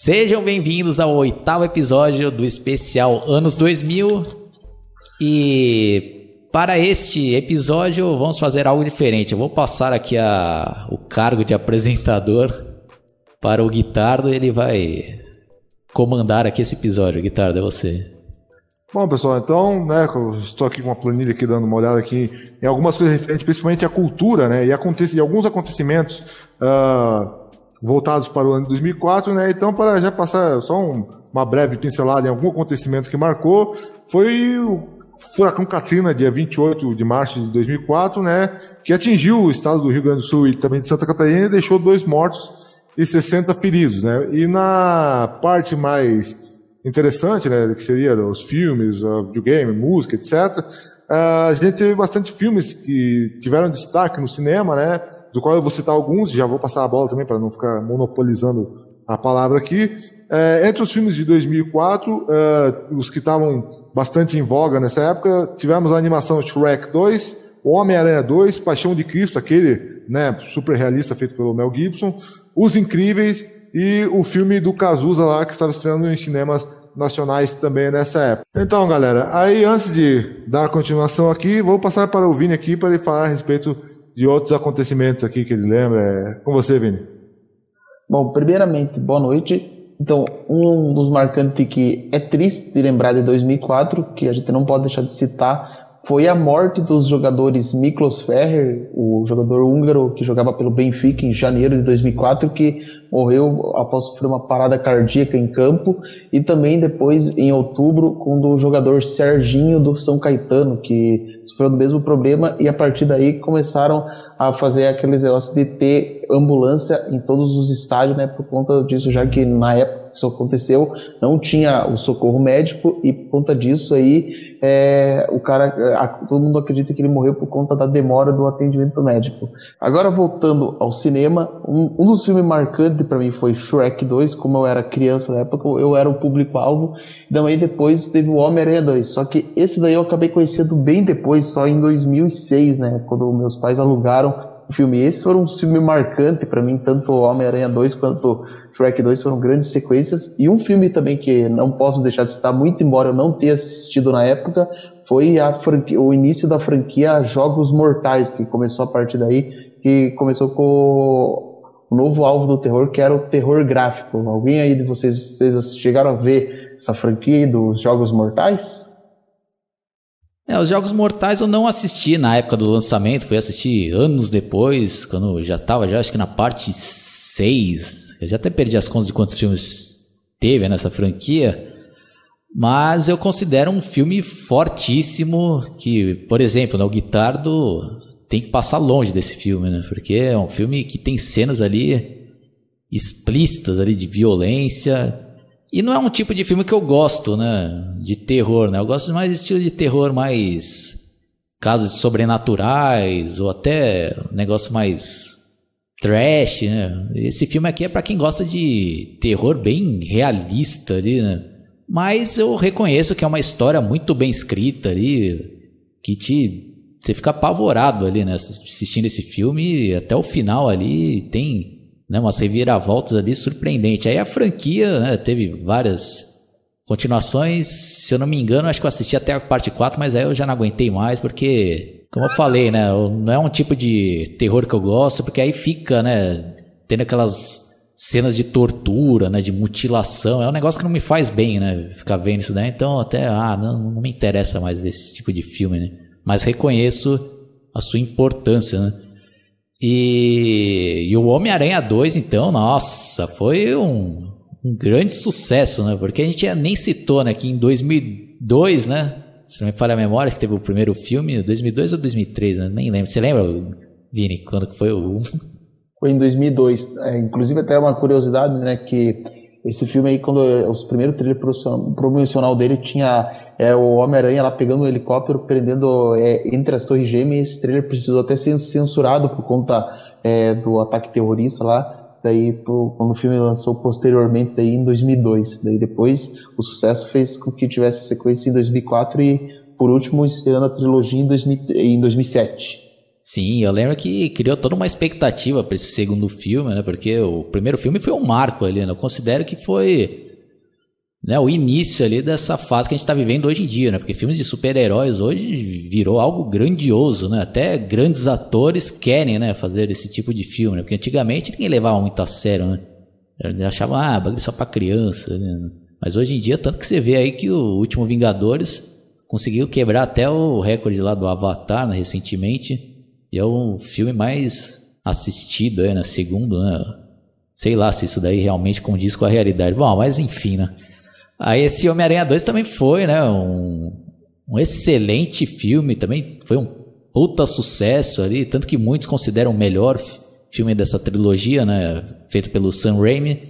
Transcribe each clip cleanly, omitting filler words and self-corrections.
Sejam bem-vindos ao 8º episódio do especial Anos 2000. E para este episódio vamos fazer algo diferente. Eu vou passar aqui o cargo de apresentador para o Guitardo. Ele vai comandar aqui esse episódio. Guitardo, é você. Bom, pessoal, então, né, eu estou aqui com uma planilha aqui, dando uma olhada aqui em algumas coisas referentes, principalmente à cultura, né, e alguns acontecimentos voltados para o ano de 2004, né? Então, para já passar só uma breve pincelada em algum acontecimento que marcou, foi o Furacão Katrina, dia 28 de março de 2004, né? Que atingiu o estado do Rio Grande do Sul e também de Santa Catarina e deixou 2 mortos e 60 feridos, né? E na parte mais interessante, né, que seria os filmes, videogame, música, etc., a gente teve bastante filmes que tiveram destaque no cinema, né? Do qual eu vou citar alguns, já vou passar a bola também para não ficar monopolizando a palavra aqui. Entre os filmes de 2004, os que estavam bastante em voga nessa época, tivemos a animação Shrek 2, Homem-Aranha 2, Paixão de Cristo, aquele, né, super realista feito pelo Mel Gibson, Os Incríveis e o filme do Cazuza lá, que estava estreando em cinemas nacionais também nessa época. Então, galera, aí antes de dar a continuação aqui, vou passar para o Vini aqui para ele falar a respeito de outros acontecimentos aqui que ele lembra. Com você, Vini. Bom, primeiramente, boa noite. Então, um dos marcantes que é triste de lembrar de 2004, que a gente não pode deixar de citar, foi a morte dos jogadores Miklos Ferrer, o jogador húngaro que jogava pelo Benfica em janeiro de 2004, que morreu após sofrer uma parada cardíaca em campo, e também depois, em outubro, com o jogador Serginho do São Caetano, que sofreu do mesmo problema, e a partir daí começaram a fazer aqueles negócios de ter ambulância em todos os estádios, né, por conta disso, já que na época que isso aconteceu, não tinha o socorro médico, e por conta disso aí, o cara, todo mundo acredita que ele morreu por conta da demora do atendimento médico. Agora, voltando ao cinema, um dos filmes marcantes para mim foi Shrek 2, como eu era criança na época, eu era o público-alvo, então aí depois teve o Homem-Aranha 2, só que esse daí eu acabei conhecendo bem depois, só em 2006, né, quando meus pais alugaram o filme. Esse foi um filme marcante para mim, tanto Homem-Aranha 2 quanto Shrek 2 foram grandes sequências. E um filme também que não posso deixar de citar, muito embora eu não tenha assistido na época, foi o início da franquia Jogos Mortais, que começou a partir daí, que começou com o novo alvo do terror, que era o terror gráfico. Alguém aí de vocês chegaram a ver essa franquia dos Jogos Mortais? Os Jogos Mortais eu não assisti na época do lançamento, fui assistir anos depois, quando eu já estava, acho que na parte 6, eu já até perdi as contas de quantos filmes teve nessa franquia, mas eu considero um filme fortíssimo, que, por exemplo, o Guitardo tem que passar longe desse filme, né? Porque é um filme que tem cenas ali explícitas ali de violência. E não é um tipo de filme que eu gosto, né? De terror, né? Eu gosto mais de estilo de terror, mais casos sobrenaturais, ou até um negócio mais trash, né? Esse filme aqui é pra quem gosta de terror bem realista ali, né? Mas eu reconheço que é uma história muito bem escrita ali, que você fica apavorado ali, né? Assistindo esse filme, até o final ali tem, né, umas reviravoltas ali surpreendente. Aí a franquia, né, teve várias continuações. Se eu não me engano, acho que eu assisti até a parte 4, mas aí eu já não aguentei mais, porque, como eu falei, né, não é um tipo de terror que eu gosto, porque aí fica, né, tendo aquelas cenas de tortura, né, de mutilação. É um negócio que não me faz bem, né, ficar vendo isso, né? Então até não me interessa mais ver esse tipo de filme, né? Mas reconheço a sua importância, né? E o Homem-Aranha 2, então, nossa, foi um grande sucesso, né? Porque a gente nem citou, né, que em 2002, né, se não me falha a memória, que teve o primeiro filme, 2002 ou 2003, né? Nem lembro. Você lembra, Vini, quando que foi o... Foi em 2002. Inclusive, até uma curiosidade, né, que esse filme aí, quando os primeiros trailer promocional dele tinha... o Homem-Aranha lá pegando um helicóptero, prendendo entre as torres gêmeas. Esse trailer precisou até ser censurado por conta do ataque terrorista lá. Daí, quando o filme lançou posteriormente, daí, em 2002. Daí depois, o sucesso fez com que tivesse sequência em 2004 e, por último, estreando a trilogia em 2007. Sim, eu lembro que criou toda uma expectativa para esse segundo filme, né? Porque o primeiro filme foi um marco ali, né? Eu considero que foi, né, o início ali dessa fase que a gente está vivendo hoje em dia, né? Porque filmes de super-heróis hoje virou algo grandioso, né? Até grandes atores querem, né, fazer esse tipo de filme, né? Porque antigamente ninguém levava muito a sério, né? Achavam, ah, bagulho só para criança, né? Mas hoje em dia, tanto que você vê aí que o último Vingadores conseguiu quebrar até o recorde lá do Avatar, né, recentemente. E é o filme mais assistido, né? Segundo, né? Sei lá se isso daí realmente condiz com a realidade. Bom, mas enfim, né? Aí esse Homem-Aranha 2 também foi, né? Um excelente filme, também foi um puta sucesso ali. Tanto que muitos consideram o melhor filme dessa trilogia, né? Feito pelo Sam Raimi.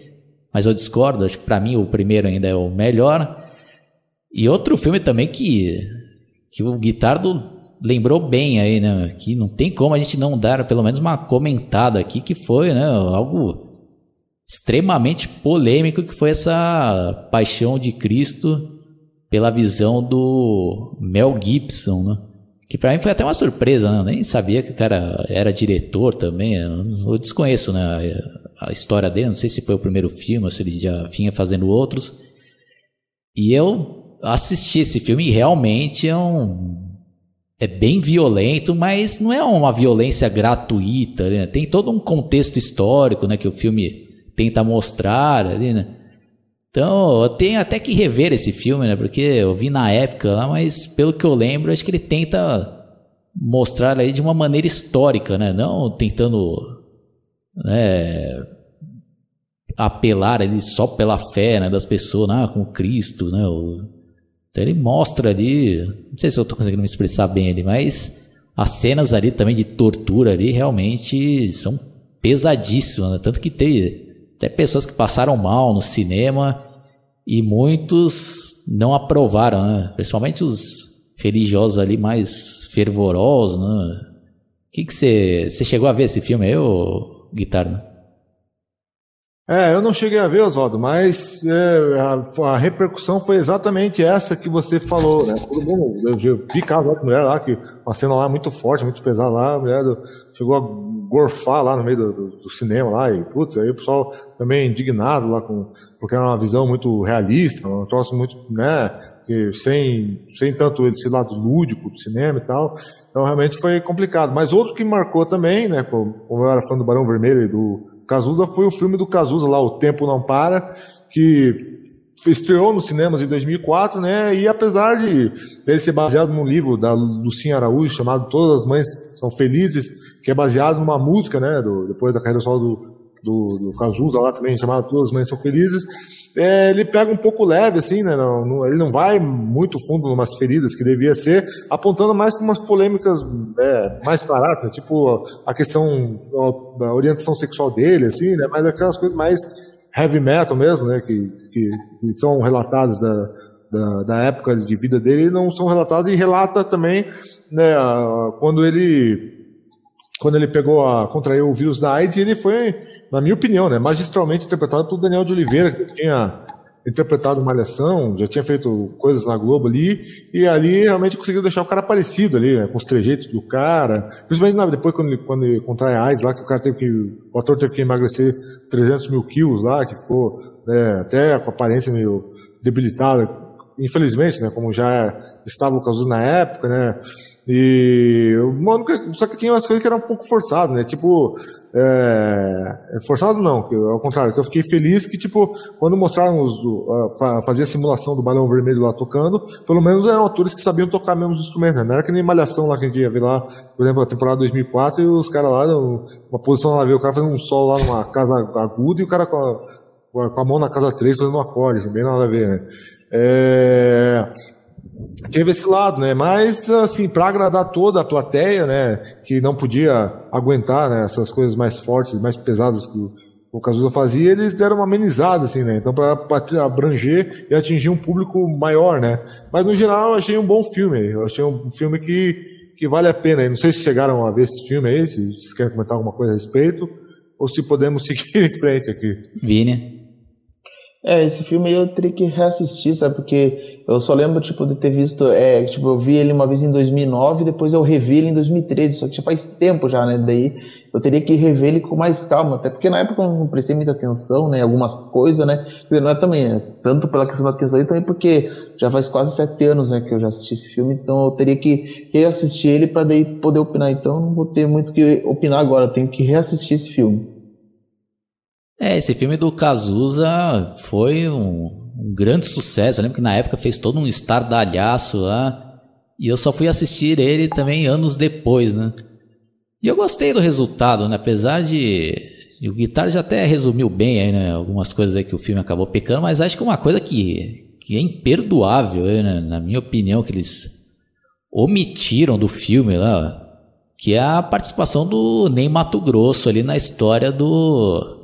Mas eu discordo, acho que pra mim o primeiro ainda é o melhor. E outro filme também que o Guitardo lembrou bem aí, né, que não tem como a gente não dar pelo menos uma comentada aqui, que foi, né, algo extremamente polêmico, que foi essa Paixão de Cristo pela visão do Mel Gibson, né, que pra mim foi até uma surpresa, né, eu nem sabia que o cara era diretor também, eu desconheço, né, a história dele, não sei se foi o primeiro filme ou se ele já vinha fazendo outros, e eu assisti esse filme e realmente é bem violento, mas não é uma violência gratuita, né? Tem todo um contexto histórico, né, que o filme tenta mostrar ali, né? Então, eu tenho até que rever esse filme, né, porque eu vi na época lá, mas pelo que eu lembro, acho que ele tenta mostrar aí de uma maneira histórica, né? Não tentando, né, apelar ali só pela fé, né, das pessoas, né, com Cristo, né? Então ele mostra ali, não sei se eu estou conseguindo me expressar bem ali, mas as cenas ali também de tortura ali realmente são pesadíssimas, né? Tanto que tem até pessoas que passaram mal no cinema e muitos não aprovaram, né? Principalmente os religiosos ali mais fervorosos, né? O que você chegou a ver esse filme aí, ô Guitardo? Eu não cheguei a ver, Oswaldo, mas a repercussão foi exatamente essa que você falou, né? Todo mundo, eu vi caso da mulher lá, que uma cena lá muito forte, muito pesada lá, a mulher chegou a gorfar lá no meio do cinema lá, e putz, aí o pessoal também indignado lá, porque era uma visão muito realista, um troço muito, né, sem tanto esse lado lúdico do cinema e tal. Então realmente foi complicado. Mas outro que marcou também, né, como eu era fã do Barão Vermelho e do Cazuza, foi o filme do Cazuza lá, O Tempo Não Para, que estreou nos cinemas em 2004, né? E apesar de ele ser baseado num livro da Lucinha Araújo chamado Todas as Mães São Felizes, que é baseado numa música, né? Depois da carreira solo do Cazuza lá também, chamado Todas as Mães São Felizes, ele pega um pouco leve, assim, né? Ele não vai muito fundo numas feridas que devia ser, apontando mais para umas polêmicas mais baratas, tipo a questão da orientação sexual dele, assim, né? Mas aquelas coisas mais heavy metal mesmo, né? Que são relatadas da época de vida dele, e não são relatadas, e relata também, né? Quando ele contraiu o vírus da AIDS, ele foi, na minha opinião, né, magistralmente interpretado pelo Daniel de Oliveira, que tinha interpretado Malhação, já tinha feito coisas na Globo ali, e ali realmente conseguiu deixar o cara parecido ali, né, com os trejeitos do cara, principalmente depois quando ele contrai a AIDS lá, que o ator teve que emagrecer 300.000 quilos lá, que ficou, né, até com a aparência meio debilitada, infelizmente, né, como já estava o Cazuza na época, né. Só que tinha umas coisas que eram um pouco forçadas, né? Tipo, forçado não, ao contrário, que eu fiquei feliz que, tipo, quando mostraram fazia a simulação do Barão Vermelho lá tocando, pelo menos eram atores que sabiam tocar mesmo os instrumentos, né? Não era que nem Malhação lá que a gente ia ver lá, por exemplo, a temporada 2004, e os caras lá, uma posição lá, o cara fazendo um sol lá numa casa aguda e o cara com a mão na casa 3 fazendo um acorde, assim, bem nada a ver, né? Teve esse lado, né? Mas, assim, para agradar toda a plateia, né, que não podia aguentar, né, essas coisas mais fortes, mais pesadas que o Cazuza fazia, eles deram uma amenizada, assim, né? Então, para abranger e atingir um público maior, né? Mas, no geral, eu achei um bom filme. Eu achei um filme que vale a pena. Eu não sei se chegaram a ver esse filme aí, se vocês querem comentar alguma coisa a respeito, ou se podemos seguir em frente aqui. Vini? Esse filme eu teria que reassistir, sabe? Porque Eu só lembro, tipo, de ter visto... tipo, eu vi ele uma vez em 2009, depois eu revi ele em 2013, só que já faz tempo já, né? Daí eu teria que rever ele com mais calma, até porque na época eu não prestei muita atenção, né? Algumas coisas, né? Quer dizer, não é também, tanto pela questão da atenção, e também porque já faz quase 7 anos, né, que eu já assisti esse filme, então eu teria que reassistir ele pra daí poder opinar. Então eu não vou ter muito o que opinar agora, eu tenho que reassistir esse filme. Esse filme do Cazuza foi um grande sucesso. Eu lembro que na época fez todo um estardalhaço lá. E eu só fui assistir ele também anos depois, né? E eu gostei do resultado, né? Apesar de... O Guitardo já até resumiu bem aí, né? Algumas coisas aí que o filme acabou pecando. Mas acho que uma coisa que é imperdoável, né? Na minha opinião, que eles omitiram do filme lá, que é a participação do Ney Mato Grosso ali na história do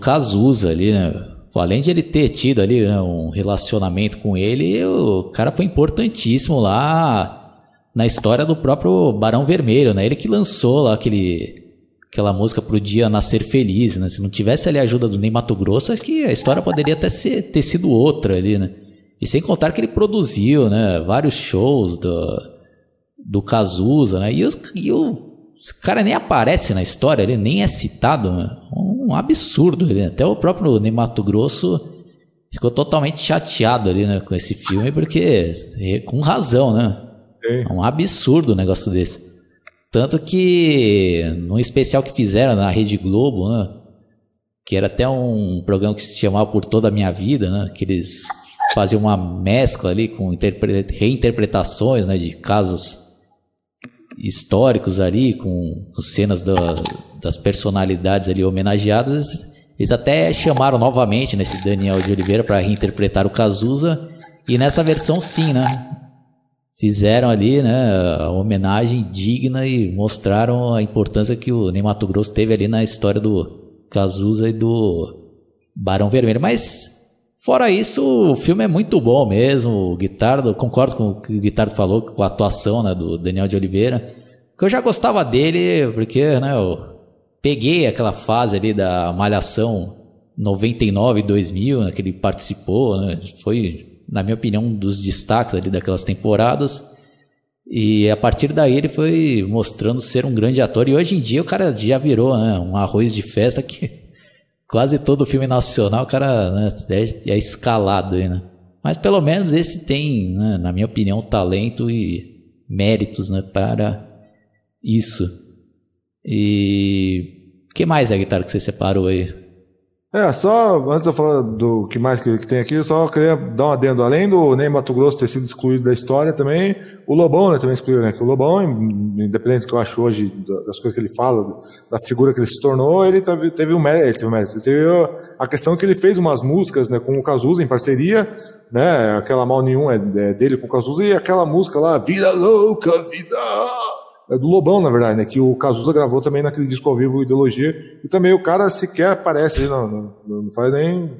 Cazuza ali, né? Além de ele ter tido ali, né, um relacionamento com ele, o cara foi importantíssimo lá na história do próprio Barão Vermelho, né? Ele que lançou lá aquela música Pro Dia Nascer Feliz, né? Se não tivesse ali a ajuda do Ney Mato Grosso, acho que a história poderia até ter sido outra ali, né? E sem contar que ele produziu, né, vários shows do Cazuza, né? Os cara nem aparece na história, ele nem é citado, né? Um absurdo, né? Até o próprio Ney Mato Grosso ficou totalmente chateado ali, né, com esse filme, porque com razão, né? É um absurdo um negócio desse. Tanto que num especial que fizeram na Rede Globo, né, que era até um programa que se chamava Por Toda a Minha Vida, né, que eles faziam uma mescla ali com reinterpretações, né, de casos históricos ali, com cenas das personalidades ali homenageadas, eles até chamaram novamente, né, esse Daniel de Oliveira para reinterpretar o Cazuza, e nessa versão sim, né, fizeram ali, né, a homenagem digna e mostraram a importância que o Ney Mato Grosso teve ali na história do Cazuza e do Barão Vermelho. Mas fora isso, o filme é muito bom mesmo. O Guitardo, concordo com o que o Guitardo falou, com a atuação, né, do Daniel de Oliveira, que eu já gostava dele, porque, né, eu peguei aquela fase ali da Malhação 99 e 2000, né, que ele participou, né, foi, na minha opinião, um dos destaques ali daquelas temporadas, e a partir daí ele foi mostrando ser um grande ator, e hoje em dia o cara já virou, né, um arroz de festa que... Quase todo filme nacional, o cara, né, é escalado aí, né? Mas pelo menos esse tem, né, na minha opinião, talento e méritos, né, para isso. E o que mais é, Guitardo, que você separou aí? Só antes de eu falar do que mais que tem aqui, eu só queria dar um adendo. Além do Ney Mato Grosso ter sido excluído da história, também o Lobão, né, também excluiu, né? Que o Lobão, independente do que eu acho hoje, das coisas que ele fala, da figura que ele se tornou, ele teve um mérito. Ele teve a questão que ele fez umas músicas, né, com o Cazuza em parceria, né? Aquela Mal Nenhum é dele com o Cazuza, e aquela música lá, Vida Louca, Vida... É do Lobão, na verdade, né? Que o Cazuza gravou também naquele disco ao vivo, Ideologia. E também o cara sequer aparece, não faz nem...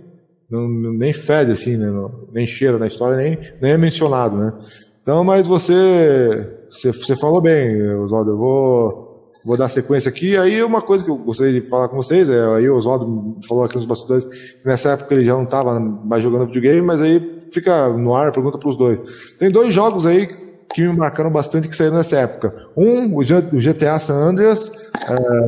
nem fede, assim, né? Nem cheira na história, nem é mencionado, né? Então, mas você falou bem, Oswaldo. Eu vou dar sequência aqui. Aí uma coisa que eu gostaria de falar com vocês, aí o Oswaldo falou aqui nos bastidores, nessa época ele já não estava mais jogando videogame, mas aí fica no ar, pergunta para os dois. Tem 2 jogos aí que me marcaram bastante, que saíram nessa época. Um, o GTA San Andreas,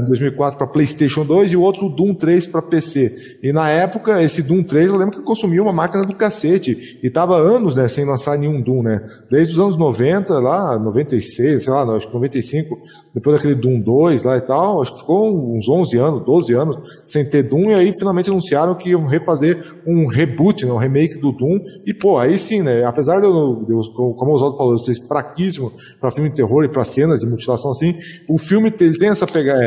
2004, para PlayStation 2, e o outro, o Doom 3, para PC. E na época, esse Doom 3, eu lembro que consumia uma máquina do cacete, e tava anos, né, sem lançar nenhum Doom, né? Desde os anos 90, lá, 96, sei lá, não, acho que 95, depois daquele Doom 2 lá e tal, acho que ficou uns 11 anos, 12 anos sem ter Doom, e aí finalmente anunciaram que iam refazer um reboot, né, um remake do Doom, e pô, aí sim, né, apesar de como o Oswaldo falou, vocês fraquíssimo para filme de terror e para cenas de mutilação assim. O filme ele tem essa pegada,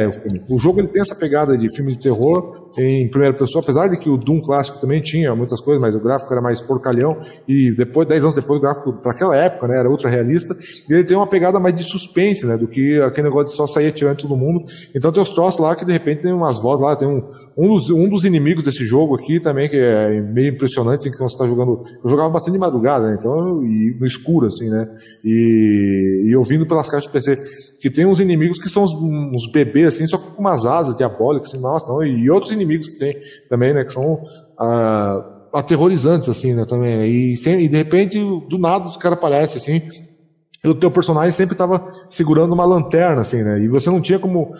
o jogo ele tem essa pegada de filme de terror em primeira pessoa, apesar de que o Doom clássico também tinha muitas coisas, mas o gráfico era mais porcalhão, e depois, 10 anos depois, o gráfico para aquela época, né, era ultra realista, e ele tem uma pegada mais de suspense, né, do que aquele negócio de só sair atirando todo mundo. Então tem os troços lá que de repente tem umas vozes lá, tem um dos inimigos desse jogo aqui também, que é meio impressionante, em que você tá jogando, eu jogava bastante de madrugada, né, então, e no escuro assim, né, e ouvindo pelas caixas do PC, que tem uns inimigos que são uns bebês assim, só com umas asas diabólicas assim, nossa, não, e outros inimigos que tem também, né, que são aterrorizantes, assim, né, também. E de repente, do nada, o cara aparece, assim, e o teu personagem sempre tava segurando uma lanterna, assim, né, e você não tinha como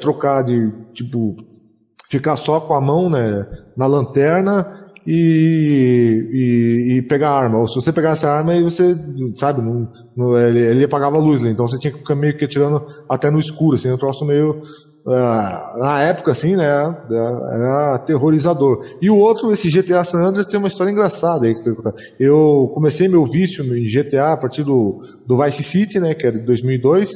trocar de, tipo, ficar só com a mão, né, na lanterna e pegar a arma. Ou se você pegasse a arma, aí você, sabe, ele apagava a luz, né, então você tinha que ficar meio que atirando até no escuro, assim, um troço meio... na época, assim, né, era aterrorizador. E o outro, esse GTA San Andreas, tem uma história engraçada aí. Eu comecei meu vício em GTA a partir do Vice City, né, que era de 2002,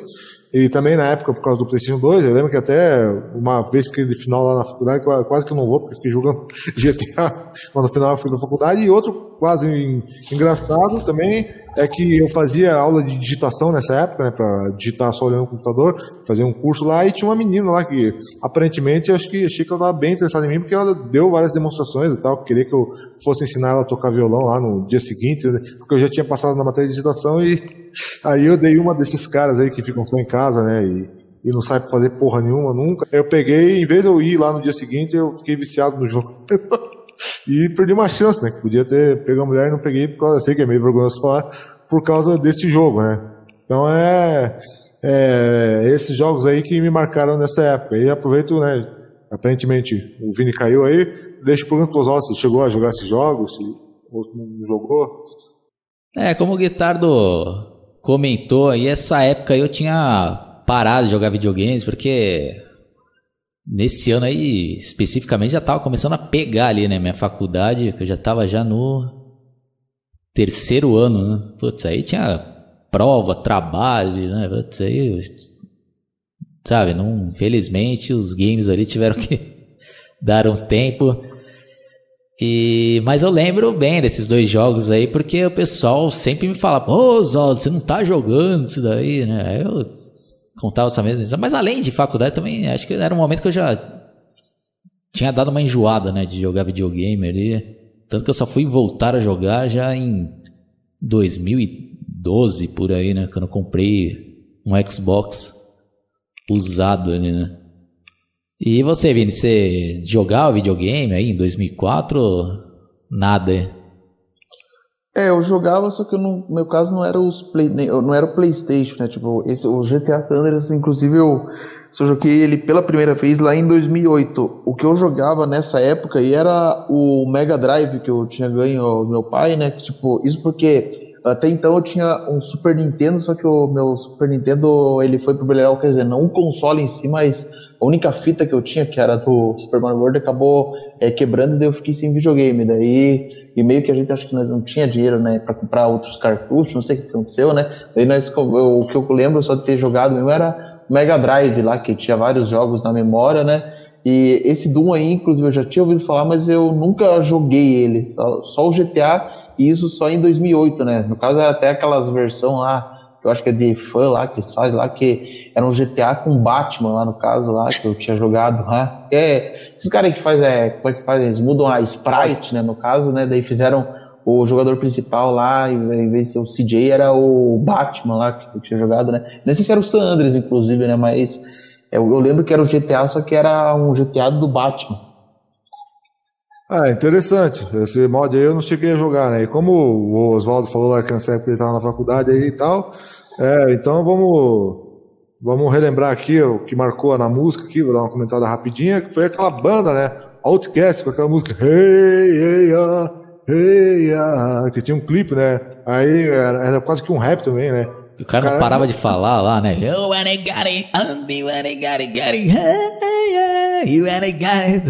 e também na época por causa do PlayStation 2. Eu lembro que até uma vez fiquei de final lá na faculdade, quase que eu não vou, porque fiquei jogando GTA, mas no final eu fui na faculdade. E outro quase engraçado também é que eu fazia aula de digitação nessa época, né, pra digitar só olhando o computador, fazia um curso lá, e tinha uma menina lá que aparentemente, achei que ela estava bem interessada em mim, porque ela deu várias demonstrações e tal, queria que eu fosse ensinar ela a tocar violão lá no dia seguinte, né, porque eu já tinha passado na matéria de digitação. E aí eu dei uma desses caras aí que ficam só em casa, né, e não sai pra fazer porra nenhuma nunca. Eu peguei, em vez de eu ir lá no dia seguinte, eu fiquei viciado no jogo. E perdi uma chance, né, que podia ter pegado a mulher e não peguei, porque eu sei que é meio vergonhoso falar, por causa desse jogo, né. Então é esses jogos aí que me marcaram nessa época. E aproveito, né, aparentemente o Vini caiu aí, deixa o problema pros ossos, chegou a jogar esses jogos, se não jogou. Como o Guitardo comentou aí, essa época aí eu tinha parado de jogar videogames, porque nesse ano aí, especificamente, já tava começando a pegar ali, né, minha faculdade, que eu já tava já no terceiro ano, né, putz, aí tinha prova, trabalho, né, putz, aí, sabe, não, infelizmente os games ali tiveram que dar um tempo. Mas eu lembro bem desses dois jogos aí, porque o pessoal sempre me fala, pô, Zoldo, você não tá jogando isso daí, né? Eu contava essa mesma história, mas além de faculdade também, acho que era um momento que eu já tinha dado uma enjoada, né, de jogar videogame ali, tanto que eu só fui voltar a jogar já em 2012, por aí, né, quando eu comprei um Xbox usado ali, né. E você, Vini, você jogava videogame aí em 2004? Nada? Eu jogava, só que no meu caso não era não era o PlayStation, né? Tipo, o GTA San Andreas, inclusive, eu só joguei ele pela primeira vez lá em 2008. O que eu jogava nessa época aí era o Mega Drive, que eu tinha ganho do meu pai, né? Tipo, isso porque até então eu tinha um Super Nintendo, só que o meu Super Nintendo ele foi pro Beleléu, quer dizer, não o console em si, mas a única fita que eu tinha, que era do Super Mario World, acabou quebrando, e daí eu fiquei sem videogame. Daí, e meio que a gente acha que nós não tinha dinheiro, né, pra comprar outros cartuchos, não sei o que aconteceu, né. Daí o que eu lembro só de ter jogado mesmo era Mega Drive lá, que tinha vários jogos na memória, né. E esse Doom aí, inclusive, eu já tinha ouvido falar, mas eu nunca joguei ele, só o GTA, e isso só em 2008, né. No caso era até aquelas versões lá, eu acho que é de fã lá, que eles fazem lá, que era um GTA com Batman lá, no caso, lá, que eu tinha jogado lá. Esses caras aí que fazem, como é que fazem? Eles mudam a Sprite, né, no caso, né, daí fizeram o jogador principal lá, em vez de ser o CJ, era o Batman lá, que eu tinha jogado, né. Não sei se era o San Andreas, inclusive, né, mas eu lembro que era o GTA, só que era um GTA do Batman. Interessante. Esse mod aí eu não cheguei a jogar, né? E como o Oswaldo falou lá que ele estava na faculdade aí e tal, então vamos relembrar aqui o que marcou na música aqui, vou dar uma comentada rapidinha, que foi aquela banda, né? Outcast, com aquela música Hey, que tinha um clipe, né? Aí era quase que um rap também, né? O cara não parava de falar lá, né? Oh, I got it, Andy, I got it, hey, you got it.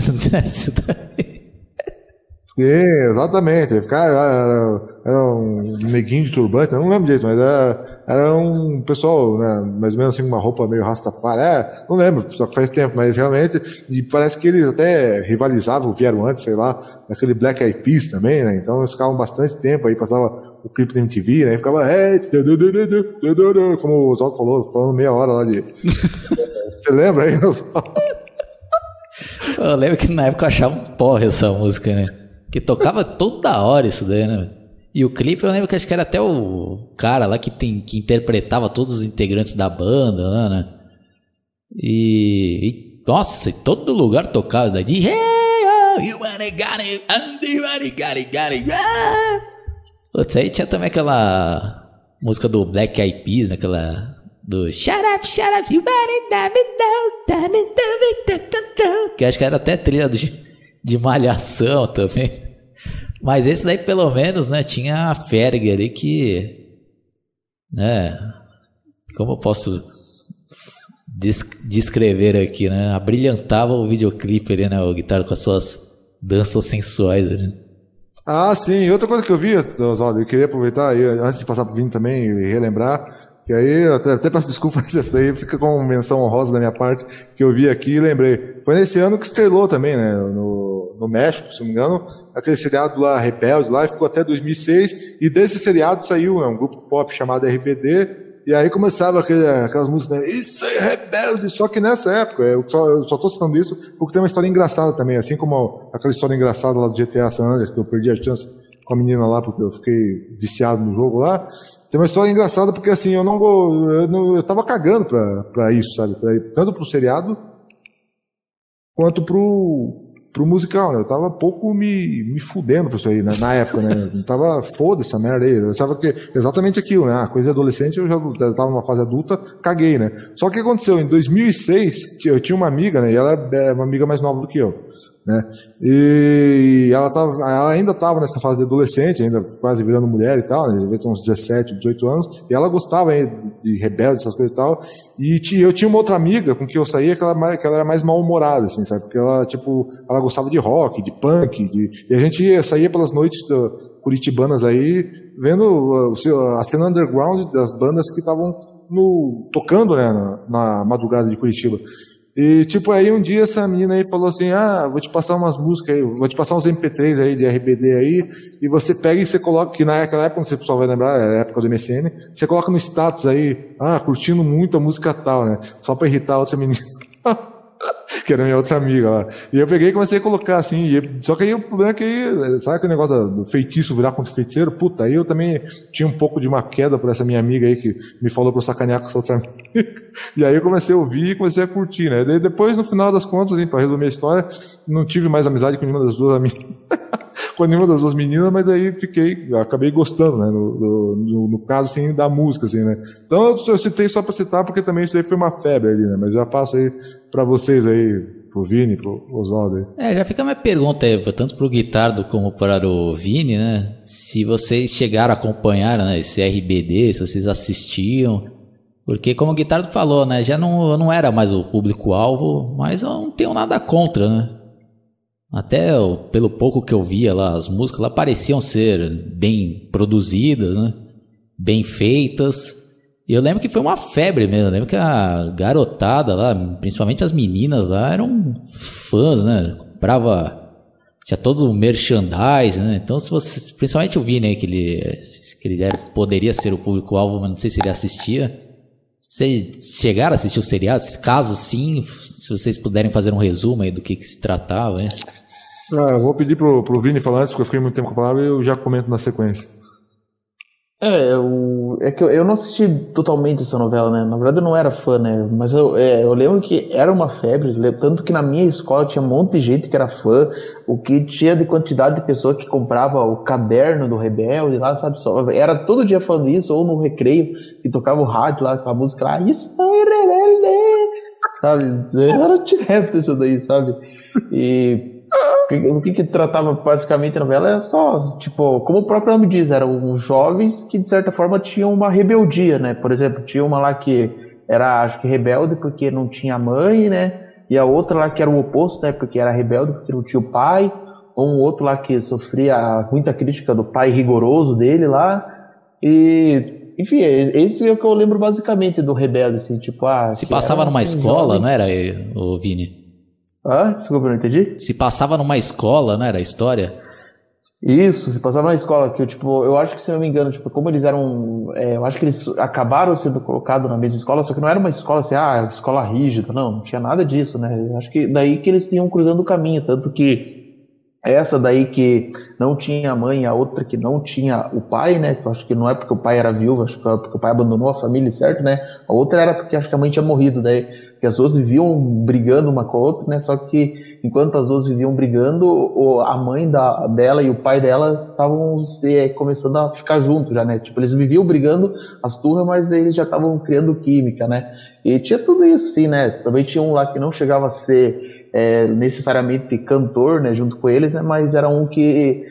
Sim, exatamente. Era um neguinho de turbante, eu não lembro direito, mas era um pessoal, né, mais ou menos assim, uma roupa meio rastafari, não lembro, só que faz tempo, mas realmente, e parece que eles até rivalizavam, vieram antes, sei lá, naquele Black Eyed Peas também, né, então eles ficavam bastante tempo aí, passava o clipe da MTV, né, e ficava, como o Zoldo falou, falando meia hora lá de... Você lembra aí, Zoldo? Eu lembro que na época eu achava um porra essa música, né. Que tocava toda hora isso daí, né? E o clipe, eu lembro que acho que era até o cara lá que interpretava todos os integrantes da banda, né? Nossa, em todo lugar tocava isso daí. Putz, aí tinha também aquela música do Black Eyed Peas, naquela do shut up, you wanna down, down, que acho que era até trilha de Malhação também. Mas esse daí pelo menos, né, tinha a Ferg ali que, né, como eu posso descrever aqui, né, abrilhantava o videoclipe ali, né, o Guitardo com as suas danças sensuais ali. Ah, sim. Outra coisa que eu vi, Oswaldo, eu queria aproveitar, antes de passar pro Vini também e relembrar, que aí eu até peço desculpas, se essa daí fica com menção honrosa da minha parte, que eu vi aqui e lembrei. Foi nesse ano que estrelou também, né, no México, se não me engano, aquele seriado lá, Rebelde, lá, ficou até 2006, e desse seriado saiu, né, um grupo pop chamado RBD, e aí começava aquelas músicas, né, isso é rebelde, só que nessa época, eu só tô citando isso porque tem uma história engraçada também, assim como aquela história engraçada lá do GTA San Andreas, que eu perdi a chance com a menina lá, porque eu fiquei viciado no jogo lá. Tem uma história engraçada porque, assim, eu tava cagando pra isso, sabe, tanto pro seriado quanto pro musical, né? Eu tava pouco me fudendo pra isso aí, né? Na época, né? Eu tava foda essa merda aí. Eu achava que exatamente aquilo, né? A coisa adolescente, eu já tava numa fase adulta, caguei, né? Só que o que aconteceu? Em 2006, eu tinha uma amiga, né? E ela era uma amiga mais nova do que eu, né? E ela ainda tava nessa fase de adolescente, ainda quase virando mulher e tal, né? Devia ter uns 17, 18 anos. E ela gostava aí de rebelde, essas coisas e tal. E eu tinha uma outra amiga com que eu saía que ela era mais mal-humorada, assim, sabe? Porque ela, tipo, ela gostava de rock, de punk, e a gente saía pelas noites curitibanas aí, vendo a cena underground das bandas que estavam tocando, né, na madrugada de Curitiba. E, tipo, aí um dia essa menina aí falou assim, vou te passar umas músicas aí, vou te passar uns MP3 aí de RBD aí, e você pega e você coloca, que naquela época, não sei se o pessoal vai lembrar, era a época do MSN, você coloca no status aí, curtindo muito a música tal, né? Só pra irritar a outra menina, que era minha outra amiga lá. E eu peguei e comecei a colocar, assim, só que aí o problema é que aí, sabe aquele negócio do feitiço virar contra o feiticeiro? Puta, aí eu também tinha um pouco de uma queda por essa minha amiga aí que me falou pra eu sacanear com essa outra amiga. E aí eu comecei a ouvir e comecei a curtir, né? Daí depois, no final das contas, assim, pra resumir a história, não tive mais amizade com nenhuma das duas amigas. Com nenhuma das duas meninas, mas aí acabei gostando, né, no caso, assim, da música, assim, né. Então eu citei só para citar, porque também isso aí foi uma febre ali, né, mas já passo aí para vocês aí, pro Vini, pro Oswaldo aí. Já fica a minha pergunta aí, tanto pro Guitardo como para o Vini, né, se vocês chegaram a acompanhar, né, esse RBD, se vocês assistiam, porque como o Guitardo falou, né, já não era mais o público-alvo, mas eu não tenho nada contra, né. Até pelo pouco que eu via lá, as músicas lá pareciam ser bem produzidas, né? Bem feitas. E eu lembro que foi uma febre mesmo. Eu lembro que a garotada lá, principalmente as meninas lá, eram fãs, né? Comprava, tinha todo o merchandise, né? Então, se você, principalmente o Vini, né, que ele poderia ser o público-alvo, mas não sei se ele assistia. Vocês chegaram a assistir o seriado? Caso sim, se vocês puderem fazer um resumo aí do que se tratava, né? Eu vou pedir pro Vini falar antes, porque eu fiquei muito tempo com a palavra e eu já comento na sequência. Eu não assisti totalmente essa novela, né? Na verdade eu não era fã, né? Mas eu lembro que era uma febre, tanto que na minha escola tinha um monte de gente que era fã, o que tinha de quantidade de pessoa que comprava o caderno do Rebelde lá, sabe? Só, era todo dia falando isso, ou no recreio, e tocava o rádio lá com a música lá, isso é Rebelde, sabe? Era direto isso daí, sabe? E o que tratava basicamente a novela era só, tipo, como o próprio nome diz, eram jovens que de certa forma tinham uma rebeldia, né? Por exemplo, tinha uma lá que era, acho que rebelde porque não tinha mãe, né? E a outra lá que era o oposto, né? Porque era rebelde porque não tinha o pai. Ou um outro lá que sofria muita crítica do pai rigoroso dele lá. E enfim, esse é o que eu lembro basicamente do Rebelde, assim, tipo... se passava numa escola, jovem, não era, o Vini? Desculpa, não entendi. Se passava numa escola, não era a história? Isso, se passava na escola, que tipo, eu acho que, se não me engano, tipo, como eles eram, eu acho que eles acabaram sendo colocados na mesma escola, só que não era uma escola assim, escola rígida, não tinha nada disso, né? Eu acho que daí que eles iam cruzando o caminho, tanto que Essa daí que não tinha mãe, a outra que não tinha o pai, né? Acho que não é porque o pai era viúvo, acho que é porque o pai abandonou a família, certo, né? A outra era porque acho que a mãe tinha morrido, daí, porque as duas viviam brigando uma com a outra, né? Só que enquanto as duas viviam brigando, a mãe dela e o pai dela estavam começando a ficar juntos já, né? Tipo, eles viviam brigando as turras, mas eles já estavam criando química, né? E tinha tudo isso, sim, né? Também tinha um lá que não chegava a ser... necessariamente cantor, né, junto com eles, né, mas era um que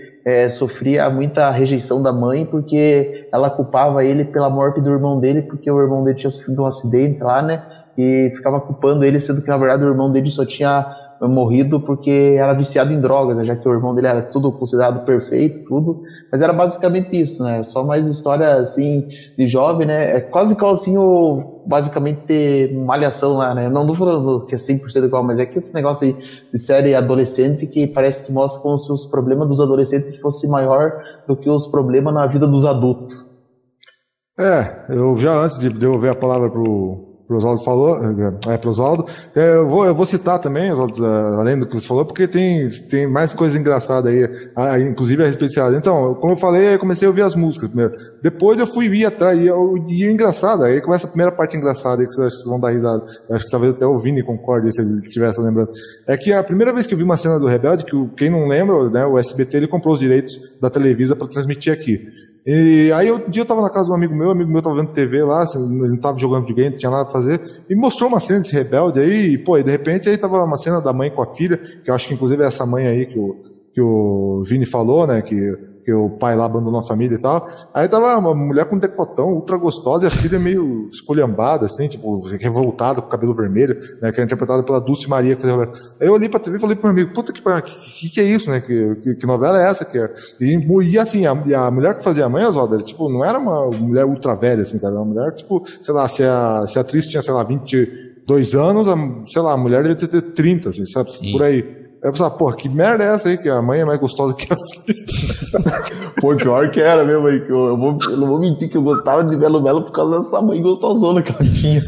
sofria muita rejeição da mãe, porque ela culpava ele pela morte do irmão dele, porque o irmão dele tinha sofrido um acidente lá, né, e ficava culpando ele, sendo que na verdade o irmão dele só tinha morrido porque era viciado em drogas, né, já que o irmão dele era tudo considerado perfeito, tudo, mas era basicamente isso, né, só mais história assim de jovem, né, é quase igual assim basicamente Malhação lá, né, não tô falando que é 100% igual, mas é que esse negócio aí de série adolescente que parece que mostra como se os problemas dos adolescentes fossem maior do que os problemas na vida dos adultos. Eu já, antes de devolver a palavra pro Oswaldo falou, pro Oswaldo. Eu vou citar também, Oswaldo, além do que você falou, porque tem mais coisa engraçada aí, inclusive a respeito de... Então, como eu falei, eu comecei a ouvir as músicas primeiro. Depois eu fui ir atrás, e o engraçado, aí começa a primeira parte engraçada aí que vocês vão dar risada. Eu acho que talvez até o Vini concorde se ele tivesse lembrando. É que a primeira vez que eu vi uma cena do Rebelde, que quem não lembra, né, o SBT, ele comprou os direitos da Televisa para transmitir aqui. E aí um dia eu tava na casa de um amigo meu tava vendo TV lá, assim, ele não tava jogando videogame, não tinha nada pra fazer, e mostrou uma cena desse Rebelde aí, e de repente aí tava uma cena da mãe com a filha, que eu acho que inclusive é essa mãe aí que o Vini falou, né, que o pai lá abandonou a família e tal. Aí tava uma mulher com decotão ultra gostosa e a filha meio esculhambada, assim, tipo, revoltada, com o cabelo vermelho, né, que era interpretada pela Dulce Maria. Que fazia... Aí eu olhei pra TV e falei pro meu amigo, puta que é isso, né, que novela é essa? E assim, a mulher que fazia a mãe, Oswaldo, tipo, não era uma mulher ultra velha, assim, sabe? Era uma mulher que, tipo, sei lá, se a atriz tinha, sei lá, 22 anos, a mulher devia ter 30, assim, sabe? Sim. Por aí. Aí eu pensava, porra, que merda é essa aí, que a mãe é mais gostosa que a filha. Pô, pior que era mesmo aí, que eu não vou mentir que eu gostava de Belo Belo por causa dessa mãe gostosona que ela tinha.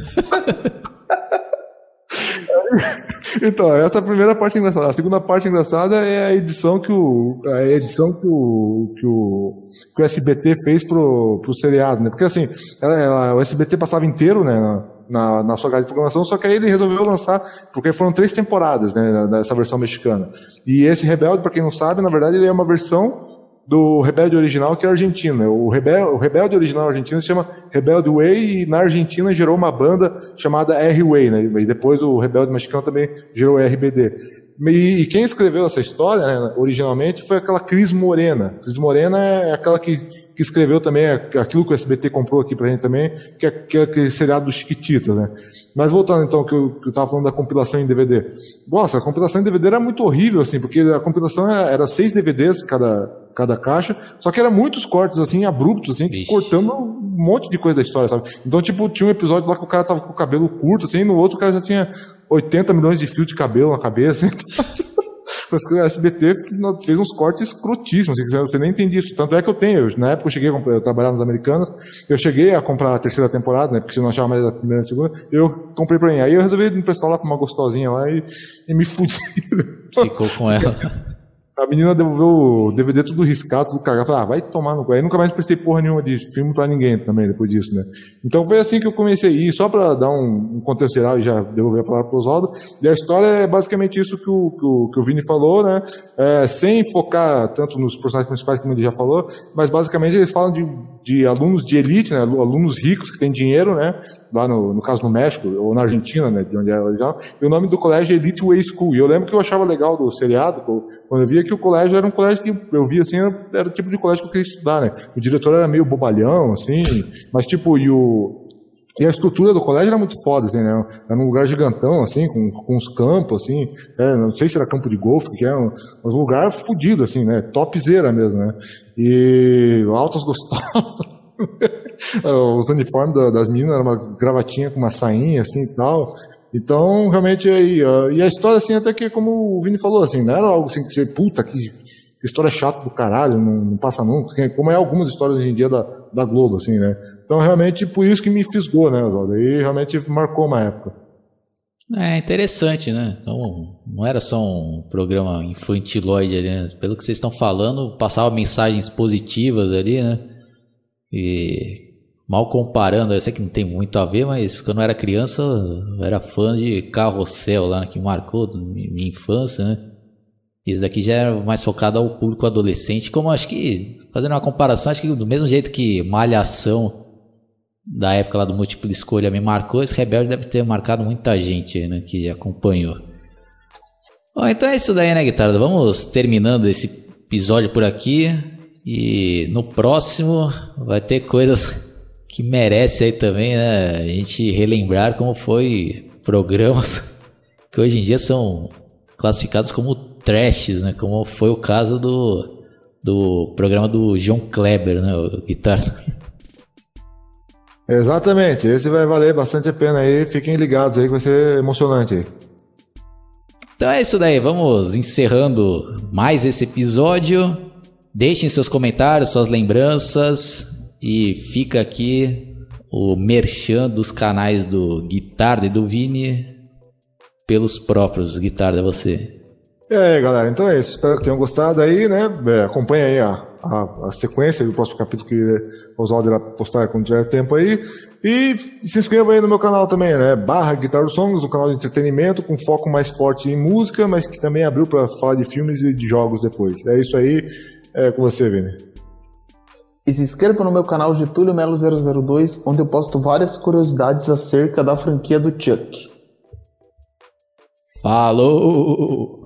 Então, essa é a primeira parte engraçada. A segunda parte engraçada é a edição que o SBT fez pro seriado, né? Porque assim, o SBT passava inteiro, né, na sua grade de programação, só que aí ele resolveu lançar, porque foram 3 temporadas, né, dessa versão mexicana. E esse Rebelde, para quem não sabe, na verdade ele é uma versão do Rebelde original, que é argentino. O Rebelde original argentino se chama Rebelde Way, e na Argentina gerou uma banda chamada R-Way, né, e depois o Rebelde mexicano também gerou RBD. E quem escreveu essa história, né, originalmente foi aquela Cris Morena. Cris Morena é aquela que escreveu também aquilo que o SBT comprou aqui pra gente também, que é aquele seriado dos Chiquititas, né? Mas voltando então, que eu tava falando da compilação em DVD. Nossa, a compilação em DVD era muito horrível, assim, porque a compilação era 6 DVDs cada caixa, só que era muitos cortes, assim, abruptos, assim, Vixe. Cortando um monte de coisa da história, sabe? Então, tipo, tinha um episódio lá que o cara tava com o cabelo curto, assim, e no outro o cara já tinha 80 milhões de fios de cabelo na cabeça, assim. O SBT fez uns cortes escrotíssimos, assim, você nem entendia isso. Tanto é que na época eu cheguei a trabalhar nos Americanos, eu cheguei a comprar a 3ª temporada, né, porque se eu não achava mais a 1ª e a 2ª, eu comprei pra mim. Aí eu resolvi emprestar lá pra uma gostosinha lá e me fudi. Ficou com ela. A menina devolveu o DVD tudo riscado, tudo cagado. Falei, vai tomar no cu. Aí nunca mais prestei porra nenhuma de filme pra ninguém também, depois disso, né? Então foi assim que eu comecei. E só pra dar um contexto geral e já devolver a palavra pro Oswaldo. E a história é basicamente isso que o Vini falou, né? Sem focar tanto nos personagens principais, como ele já falou, mas basicamente eles falam de alunos de elite, né? Alunos ricos que têm dinheiro, né? Lá no caso no México, ou na Argentina, né? De onde é original. E o nome do colégio é Elite Way School. E eu lembro que eu achava legal do seriado, quando eu via, que o colégio era um colégio que eu via, assim, era o tipo de colégio que eu queria estudar, né? O diretor era meio bobalhão, assim, mas tipo, e a estrutura do colégio era muito foda, assim, né? Era um lugar gigantão, assim, com uns campos, assim, não sei se era campo de golfe, que era um lugar fodido, assim, né? Topzera mesmo, né? E altas gostosas. Os uniformes das meninas eram uma gravatinha com uma sainha, assim, e tal. Então, realmente, e a história, assim, até que, como o Vini falou, assim, não era algo assim que você, puta, que história chata do caralho, não passa nunca, como é algumas histórias hoje em dia da Globo, assim, né? Então, realmente, por isso que me fisgou, né, Oswaldo? E realmente marcou uma época. É interessante, né? Então, não era só um programa infantiloide ali, né? Pelo que vocês estão falando, passava mensagens positivas ali, né? E mal comparando, eu sei que não tem muito a ver, mas quando eu era criança, eu era fã de Carrossel lá, né? Que marcou minha infância, né? Isso daqui já era mais focado ao público adolescente, como acho que, fazendo uma comparação, acho que do mesmo jeito que Malhação da época lá do múltipla escolha me marcou, esse Rebelde deve ter marcado muita gente, né, que acompanhou. Bom, então é isso daí, né, Guitardo? Vamos terminando esse episódio por aqui e no próximo vai ter coisas que merece aí também, né, a gente relembrar como foi programas que hoje em dia são classificados como trashes, né, como foi o caso do programa do João Kleber, né, Guitardo? Exatamente, esse vai valer bastante a pena aí, fiquem ligados aí que vai ser emocionante aí. Então é isso daí, vamos encerrando mais esse episódio, deixem seus comentários, suas lembranças e fica aqui o merchan dos canais do Guitardo e do Vini pelos próprios. Guitardo, é você. E aí galera, então é isso, espero que tenham gostado aí, né, acompanha aí a sequência do próximo capítulo que o Oswaldo irá postar quando tiver tempo aí. E se inscreva aí no meu canal também, né? /Guitardo Songs, um canal de entretenimento com foco mais forte em música, mas que também abriu para falar de filmes e de jogos depois. É isso aí, é com você, Vini. E se inscreva no meu canal Getúlio Melo 002, onde eu posto várias curiosidades acerca da franquia do Chuck. Falou!